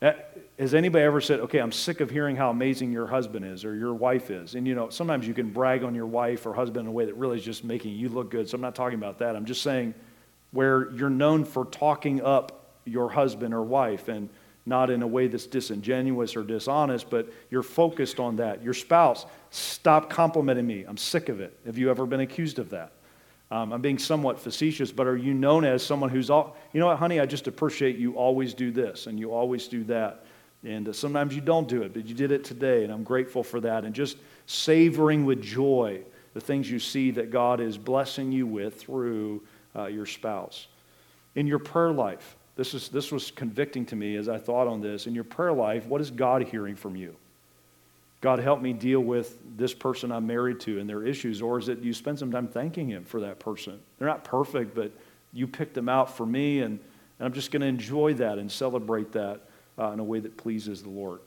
That, has anybody ever said, okay, I'm sick of hearing how amazing your husband is or your wife is? And, you know, sometimes you can brag on your wife or husband in a way that really is just making you look good. So I'm not talking about that. I'm just saying where you're known for talking up your husband or wife, and not in a way that's disingenuous or dishonest, but you're focused on that. Your spouse, stop complimenting me. I'm sick of it. Have you ever been accused of that? Um, I'm being somewhat facetious, but are you known as someone who's, all, you know what, honey, I just appreciate you always do this and you always do that. And uh, sometimes you don't do it, but you did it today, and I'm grateful for that. And just savoring with joy the things you see that God is blessing you with through uh, your spouse. In your prayer life, this is this was convicting to me as I thought on this. In your prayer life, what is God hearing from you? God, help me deal with this person I'm married to and their issues, or is it you spend some time thanking him for that person? They're not perfect, but you picked them out for me, and, and I'm just going to enjoy that and celebrate that uh, in a way that pleases the Lord.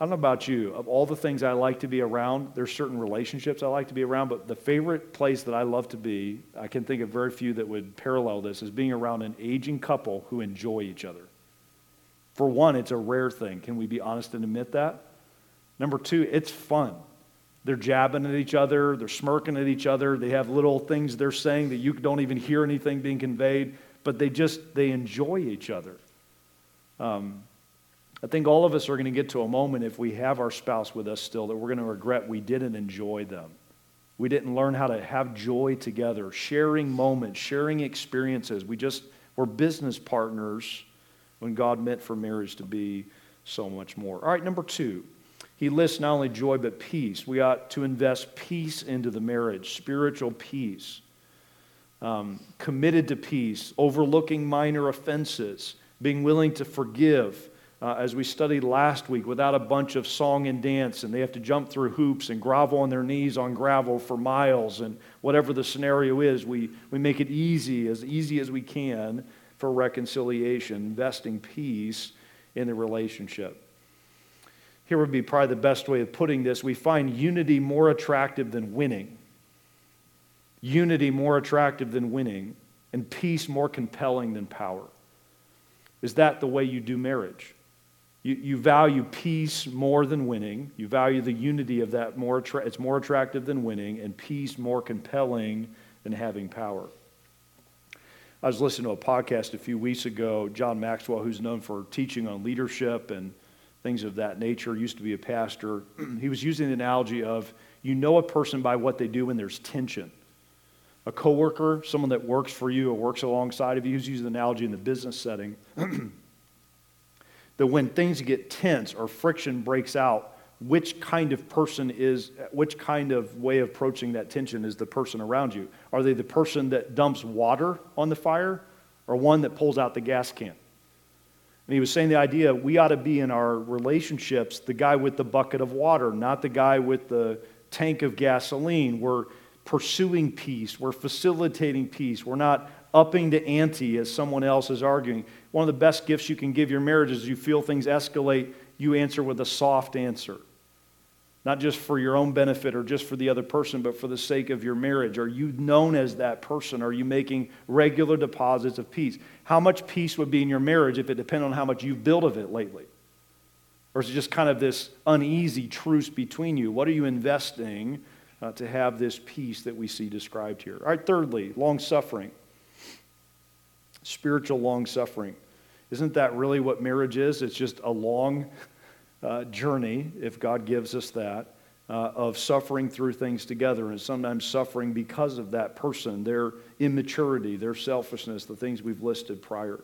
I don't know about you. Of all the things I like to be around, there's certain relationships I like to be around, but the favorite place that I love to be, I can think of very few that would parallel this, is being around an aging couple who enjoy each other. For one, it's a rare thing. Can we be honest and admit that? Number two, it's fun. They're jabbing at each other. They're smirking at each other. They have little things they're saying that you don't even hear anything being conveyed, but they just, they enjoy each other. Um, I think all of us are going to get to a moment, if we have our spouse with us still, that we're going to regret we didn't enjoy them. We didn't learn how to have joy together, sharing moments, sharing experiences. We just were business partners when God meant for marriage to be so much more. All right, number two. He lists not only joy, but peace. We ought to invest peace into the marriage, spiritual peace. um, committed to peace, overlooking minor offenses, being willing to forgive, uh, as we studied last week, without a bunch of song and dance, and they have to jump through hoops and grovel on their knees on gravel for miles, and whatever the scenario is, we, we make it easy, as easy as we can for reconciliation, investing peace in the relationship. Here would be probably the best way of putting this. We find unity more attractive than winning. Unity more attractive than winning, and peace more compelling than power. Is that the way you do marriage? You, you value peace more than winning. You value the unity of that more. Attra- it's more attractive than winning, and peace more compelling than having power. I was listening to a podcast a few weeks ago. John Maxwell, who's known for teaching on leadership and things of that nature, used to be a pastor. He was using the analogy of, you know a person by what they do when there's tension. A coworker, someone that works for you or works alongside of you, he's using the analogy in the business setting, that when things get tense or friction breaks out, which kind of person is, which kind of way of approaching that tension is the person around you? Are they the person that dumps water on the fire, or one that pulls out the gas can? And he was saying the idea, we ought to be in our relationships the guy with the bucket of water, not the guy with the tank of gasoline. We're pursuing peace. We're facilitating peace. We're not upping the ante as someone else is arguing. One of the best gifts you can give your marriage is you feel things escalate, you answer with a soft answer. Not just for your own benefit or just for the other person, but for the sake of your marriage. Are you known as that person? Are you making regular deposits of peace? How much peace would be in your marriage if it depended on how much you've built of it lately? Or is it just kind of this uneasy truce between you? What are you investing uh, to have this peace that we see described here? All right, thirdly, long-suffering. Spiritual long-suffering. Isn't that really what marriage is? It's just a long Uh, journey, if God gives us that, uh, of suffering through things together, and sometimes suffering because of that person, their immaturity, their selfishness, the things we've listed prior.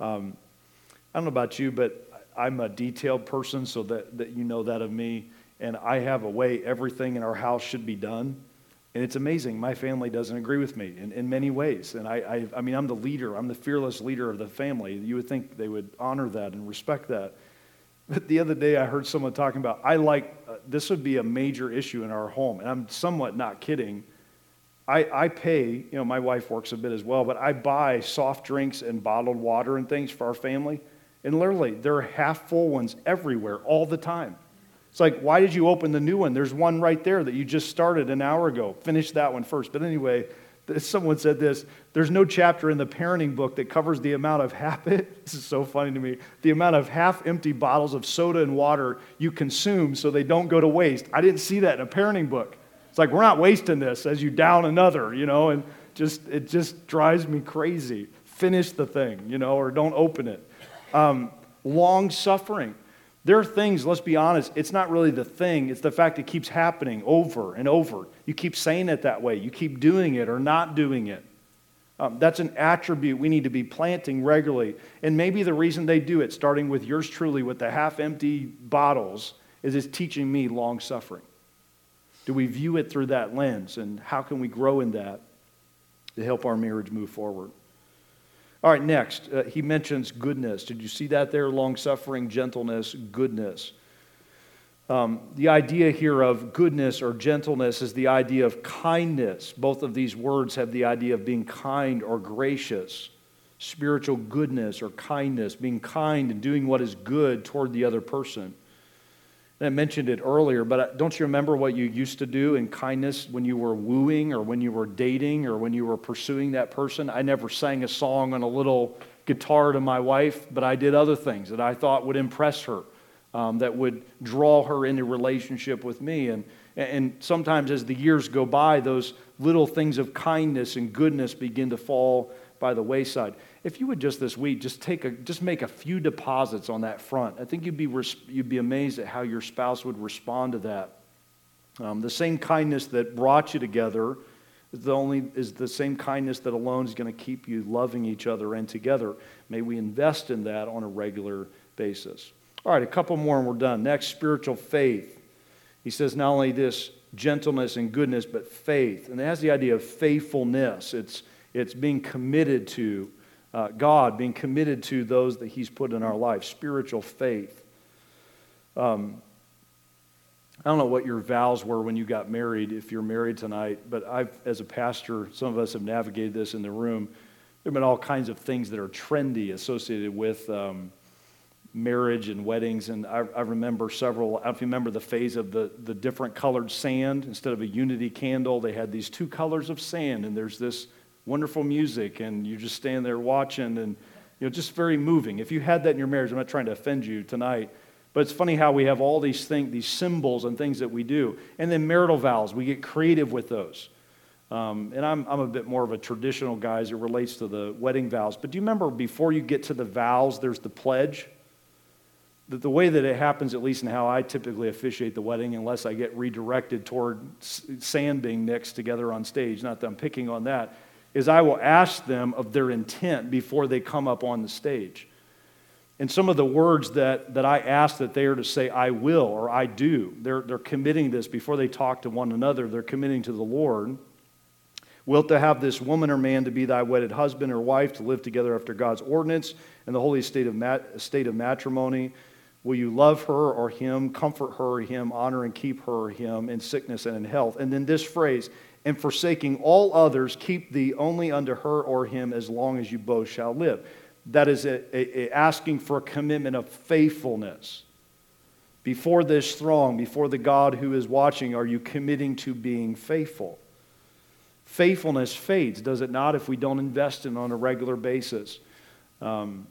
Um, I don't know about you, but I'm a detailed person, so that, that you know that of me, and I have a way everything in our house should be done, and it's amazing. My family doesn't agree with me in, in many ways, and I, I, I mean, I'm the leader. I'm the fearless leader of the family. You would think they would honor that and respect that. But the other day I heard someone talking about, I like, uh, this would be a major issue in our home. And I'm somewhat not kidding. I, I pay, you know, my wife works a bit as well, but I buy soft drinks and bottled water and things for our family. And literally, there are half full ones everywhere all the time. It's like, why did you open the new one? There's one right there that you just started an hour ago. Finish that one first. But anyway, someone said this, there's no chapter in the parenting book that covers the amount of half, this is so funny to me, the amount of half-empty bottles of soda and water you consume so they don't go to waste. I didn't see that in a parenting book. It's like, we're not wasting this as you down another, you know, and just it just drives me crazy. Finish the thing, you know, or don't open it. Um, long-suffering. There are things, let's be honest, it's not really the thing. It's the fact it keeps happening over and over. You keep saying it that way. You keep doing it or not doing it. Um, that's an attribute we need to be planting regularly. And maybe the reason they do it, starting with yours truly, with the half-empty bottles, is it's teaching me long-suffering. Do we view it through that lens? And how can we grow in that to help our marriage move forward? All right, next, uh, he mentions goodness. Did you see that there? Long-suffering, gentleness, goodness. Um, the idea here of goodness or gentleness is the idea of kindness. Both of these words have the idea of being kind or gracious. Spiritual goodness or kindness, being kind and doing what is good toward the other person. And I mentioned it earlier, but don't you remember what you used to do in kindness when you were wooing or when you were dating or when you were pursuing that person? I never sang a song on a little guitar to my wife, but I did other things that I thought would impress her, um, that would draw her into relationship with me. And, and sometimes as the years go by, those little things of kindness and goodness begin to fall by the wayside. If you would just this week, just take a, just make a few deposits on that front. I think you'd be res- you'd be amazed at how your spouse would respond to that. Um, the same kindness that brought you together is the only is the same kindness that alone is going to keep you loving each other and together. May we invest in that on a regular basis. All right, a couple more and we're done. Next, spiritual faith. He says not only this gentleness and goodness, but faith, and it has the idea of faithfulness. It's It's being committed to uh, God, being committed to those that he's put in our life, spiritual faith. Um, I don't know what your vows were when you got married, if you're married tonight, but I've, as a pastor, some of us have navigated this in the room. There have been all kinds of things that are trendy associated with um, marriage and weddings, and I, I remember several, I don't know if you remember the phase of the, the different colored sand. Instead of a unity candle, they had these two colors of sand, and there's this wonderful music, and you just stand there watching, and you know, just very moving. If you had that in your marriage, I'm not trying to offend you tonight, but it's funny how we have all these things, these symbols and things that we do. And then marital vows, we get creative with those. Um, and I'm I'm a bit more of a traditional guy as it relates to the wedding vows. But do you remember before you get to the vows, there's the pledge? That the way that it happens, at least in how I typically officiate the wedding, unless I get redirected toward sand being mixed together on stage, not that I'm picking on that, is I will ask them of their intent before they come up on the stage. And some of the words that, that I ask that they are to say, I will, or I do, they're, they're committing this before they talk to one another. They're committing to the Lord. Wilt thou have this woman or man to be thy wedded husband or wife, to live together after God's ordinance and the holy state of mat- state of matrimony? Will you love her or him, comfort her or him, honor and keep her or him in sickness and in health? And then this phrase, and forsaking all others, keep thee only unto her or him as long as you both shall live. That is a, a, a asking for a commitment of faithfulness. Before this throng, before the God who is watching, are you committing to being faithful? Faithfulness fades, does it not, if we don't invest in it on a regular basis? Um,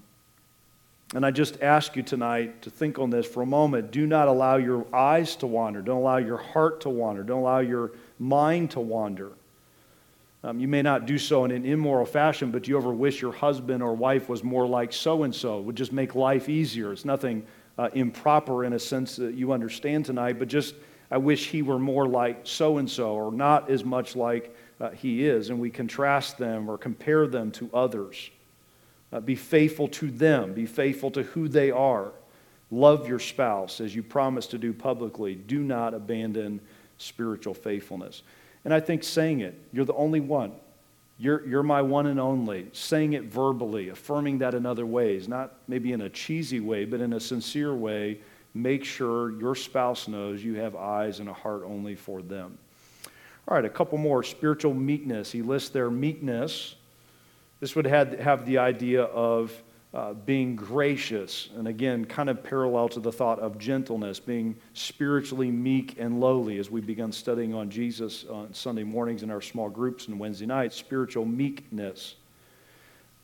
and I just ask you tonight to think on this for a moment. Do not allow your eyes to wander. Don't allow your heart to wander. Don't allow your mind to wander. Um, you may not do so in an immoral fashion, but do you ever wish your husband or wife was more like so-and-so? It would just make life easier. It's nothing uh, improper in a sense that you understand tonight, but just, I wish he were more like so-and-so, or not as much like uh, he is. And we contrast them or compare them to others. Uh, be faithful to them. Be faithful to who they are. Love your spouse as you promised to do publicly. Do not abandon spiritual faithfulness. And I think saying it, you're the only one. You're, you're my one and only. Saying it verbally, affirming that in other ways, not maybe in a cheesy way, but in a sincere way, make sure your spouse knows you have eyes and a heart only for them. All right, a couple more. Spiritual meekness. He lists there meekness. This would have, have the idea of uh, being gracious, and again, kind of parallel to the thought of gentleness, being spiritually meek and lowly as we begun studying on Jesus on Sunday mornings in our small groups and Wednesday nights, spiritual meekness.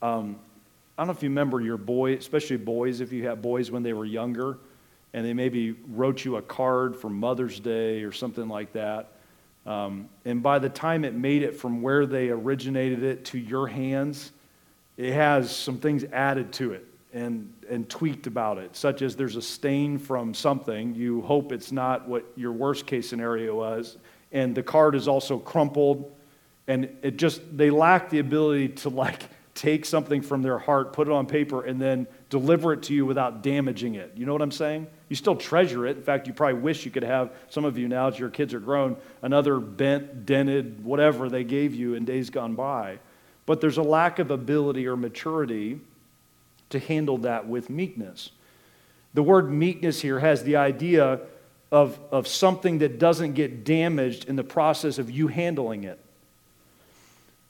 Um, I don't know if you remember your boy, especially boys, if you had boys when they were younger, and they maybe wrote you a card for Mother's Day or something like that, um, and by the time it made it from where they originated it to your hands, it has some things added to it and, and tweaked about it, such as there's a stain from something. You hope it's not what your worst case scenario was. And the card is also crumpled. And it just, they lack the ability to like take something from their heart, put it on paper, and then deliver it to you without damaging it. You know what I'm saying? You still treasure it. In fact, you probably wish you could have, some of you now as your kids are grown, another bent, dented, whatever they gave you in days gone by. But there's a lack of ability or maturity to handle that with meekness. The word meekness here has the idea of, of something that doesn't get damaged in the process of you handling it.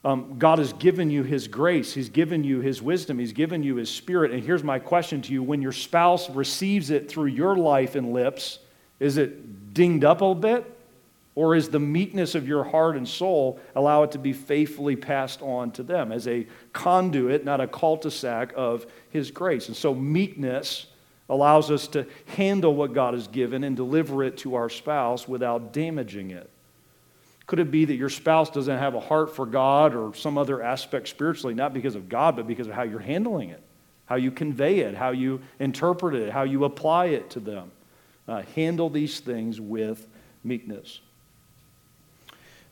Um, God has given you his grace. He's given you his wisdom. He's given you his spirit. And here's my question to you. When your spouse receives it through your life and lips, is it dinged up a bit? Or is the meekness of your heart and soul allow it to be faithfully passed on to them as a conduit, not a cul-de-sac of his grace? And so meekness allows us to handle what God has given and deliver it to our spouse without damaging it. Could it be that your spouse doesn't have a heart for God or some other aspect spiritually, not because of God, but because of how you're handling it, how you convey it, how you interpret it, how you apply it to them? Uh, handle these things with meekness.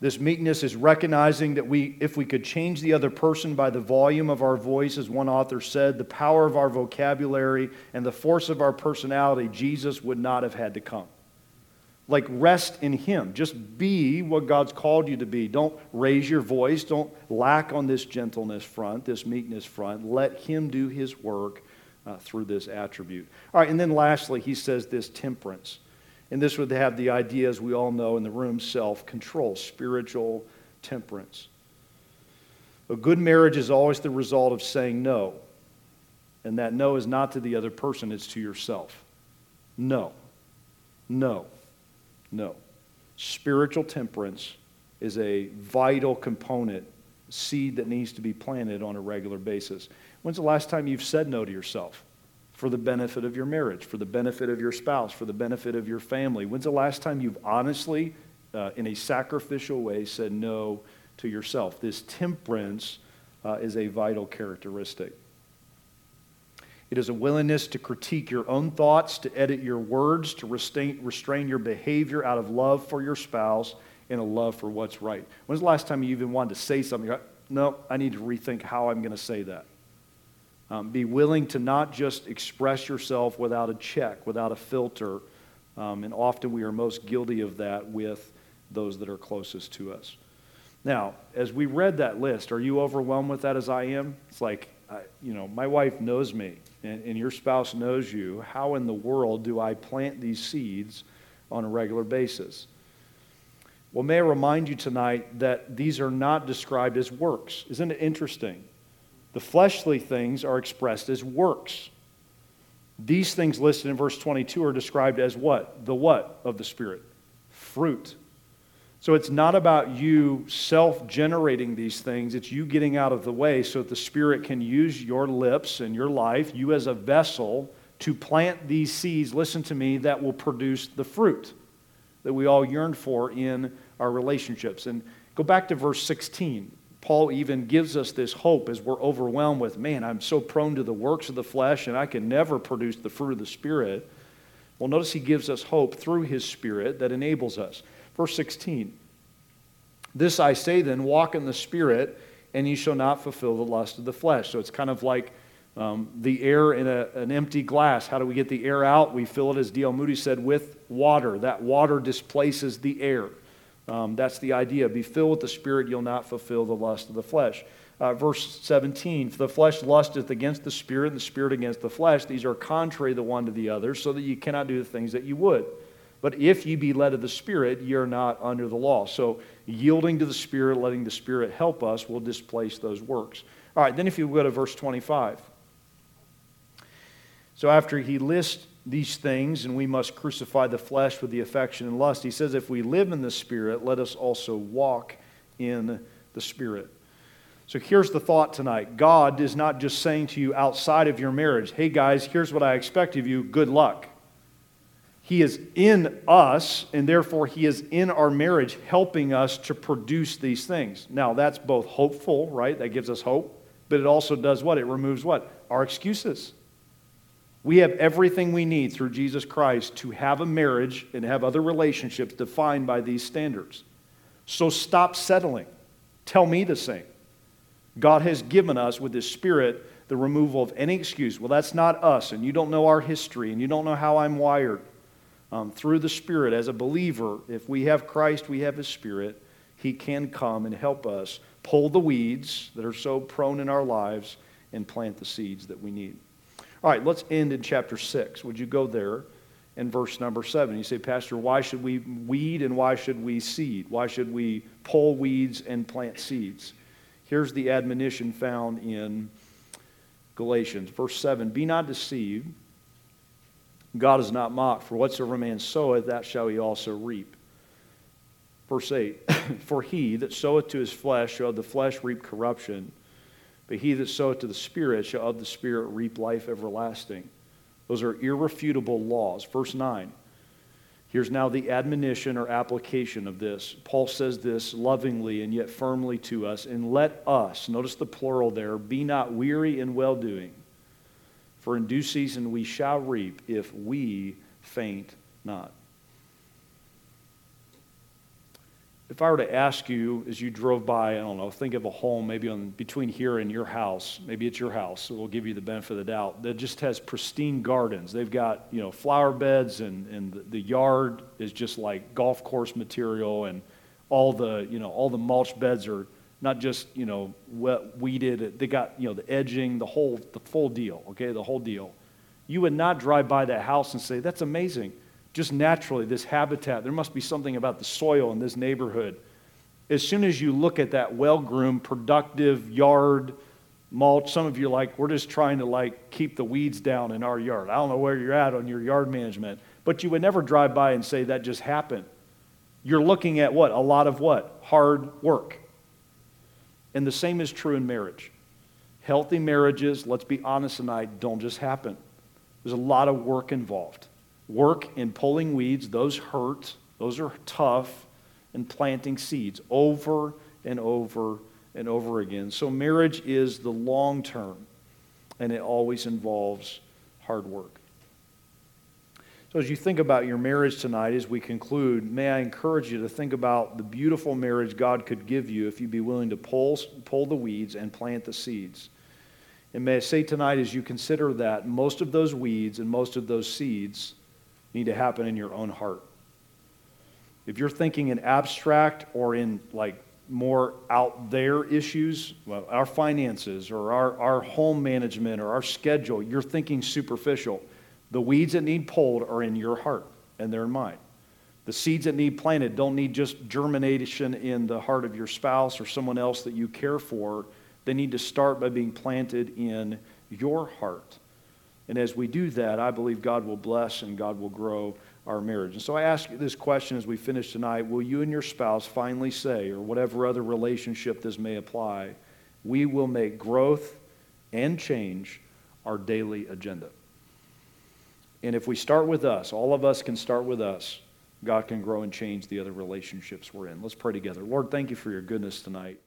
This meekness is recognizing that we, if we could change the other person by the volume of our voice, as one author said, the power of our vocabulary and the force of our personality, Jesus would not have had to come. Like, rest in Him. Just be what God's called you to be. Don't raise your voice. Don't lack on this gentleness front, this meekness front. Let Him do His work uh, through this attribute. All right, and then lastly, he says this temperance. And this would have the idea, as we all know in the room, self-control, spiritual temperance. A good marriage is always the result of saying no. And that no is not to the other person, it's to yourself. No. No. No. Spiritual temperance is a vital component, seed that needs to be planted on a regular basis. When's the last time you've said no to yourself for the benefit of your marriage, for the benefit of your spouse, for the benefit of your family? When's the last time you've honestly, uh, in a sacrificial way, said no to yourself? This temperance uh, is a vital characteristic. It is a willingness to critique your own thoughts, to edit your words, to restrain, restrain your behavior out of love for your spouse and a love for what's right. When's the last time you even wanted to say something? You're like, no, I need to rethink how I'm going to say that. Um, be willing to not just express yourself without a check, without a filter. Um, and often we are most guilty of that with those that are closest to us. Now, as we read that list, are you overwhelmed with that as I am? It's like, I, you know, my wife knows me, and, and your spouse knows you. How in the world do I plant these seeds on a regular basis? Well, may I remind you tonight that these are not described as works. Isn't it interesting? The fleshly things are expressed as works. These things listed in verse twenty-two are described as what? The what of the Spirit? Fruit. So it's not about you self-generating these things. It's you getting out of the way so that the Spirit can use your lips and your life, you as a vessel, to plant these seeds, listen to me, that will produce the fruit that we all yearn for in our relationships. And go back to verse sixteen. Paul even gives us this hope as we're overwhelmed with, man, I'm so prone to the works of the flesh and I can never produce the fruit of the Spirit. Well, notice he gives us hope through his Spirit that enables us. Verse sixteen, this I say then, walk in the Spirit, and you shall not fulfill the lust of the flesh. So it's kind of like um, the air in a, an empty glass. How do we get the air out? We fill it, as D L Moody said, with water. That water displaces the air. Um, that's the idea. Be filled with the Spirit, you'll not fulfill the lust of the flesh. Uh, verse seventeen, for the flesh lusteth against the Spirit, and the Spirit against the flesh. These are contrary the one to the other, so that you cannot do the things that you would. But if ye be led of the Spirit, ye are not under the law. So yielding to the Spirit, letting the Spirit help us, will displace those works. All right, then if you go to verse twenty-five. So after he lists these things, and we must crucify the flesh with the affection and lust, he says, if we live in the Spirit, let us also walk in the Spirit. So here's the thought tonight. God is not just saying to you outside of your marriage, hey guys, here's what I expect of you, good luck. He is in us, and therefore He is in our marriage helping us to produce these things. Now, that's both hopeful, right? That gives us hope. But it also does what? It removes what? Our excuses. We have everything we need through Jesus Christ to have a marriage and have other relationships defined by these standards. So stop settling. Tell me the same. God has given us with His Spirit the removal of any excuse. Well, that's not us, and you don't know our history, and you don't know how I'm wired. Um, through the Spirit, as a believer, if we have Christ, we have His Spirit. He can come and help us pull the weeds that are so prone in our lives and plant the seeds that we need. All right, let's end in chapter six. Would you go there in verse number seven? You say, Pastor, why should we weed and why should we seed? Why should we pull weeds and plant seeds? Here's the admonition found in Galatians, verse seven. Be not deceived. God is not mocked, for whatsoever a man soweth, that shall he also reap. Verse eight, for he that soweth to his flesh shall of the flesh reap corruption, but he that soweth to the Spirit shall of the Spirit reap life everlasting. Those are irrefutable laws. Verse nine, here's now the admonition or application of this. Paul says this lovingly and yet firmly to us, and let us, notice the plural there, be not weary in well-doing. For in due season we shall reap if we faint not. if I were to ask you as you drove by, I don't know, think of a home maybe on between here and your house, maybe it's your house, so we'll give you the benefit of the doubt, that just has pristine gardens. They've got, you know, flower beds and, and the yard is just like golf course material, and all the, you know, all the mulch beds are not just, you know, wet, weeded. They got, you know, the edging, the whole, the full deal, okay, the whole deal. You would not drive by that house and say, that's amazing. Just naturally, this habitat, there must be something about the soil in this neighborhood. As soon as you look at that well-groomed, productive yard, mulch, some of you are like, we're just trying to like keep the weeds down in our yard. I don't know where you're at on your yard management, but you would never drive by and say that just happened. You're looking at what? A lot of what? Hard work. And the same is true in marriage. Healthy marriages, let's be honest tonight, don't just happen. There's a lot of work involved. Work in pulling weeds, those hurt, those are tough, and planting seeds over and over and over again. So marriage is the long term, and it always involves hard work. So as you think about your marriage tonight, as we conclude, may I encourage you to think about the beautiful marriage God could give you if you'd be willing to pull, pull the weeds and plant the seeds. And may I say tonight, as you consider that, most of those weeds and most of those seeds need to happen in your own heart. If you're thinking in abstract or in like more out there issues, well, our finances or our, our home management or our schedule, you're thinking superficial. The weeds that need pulled are in your heart and they're in mine. The seeds that need planted don't need just germination in the heart of your spouse or someone else that you care for. They need to start by being planted in your heart. And as we do that, I believe God will bless and God will grow our marriage. And so I ask you this question as we finish tonight. Will you and your spouse finally say, or whatever other relationship this may apply, we will make growth and change our daily agenda? And if we start with us, all of us can start with us, God can grow and change the other relationships we're in. Let's pray together. Lord, thank you for your goodness tonight.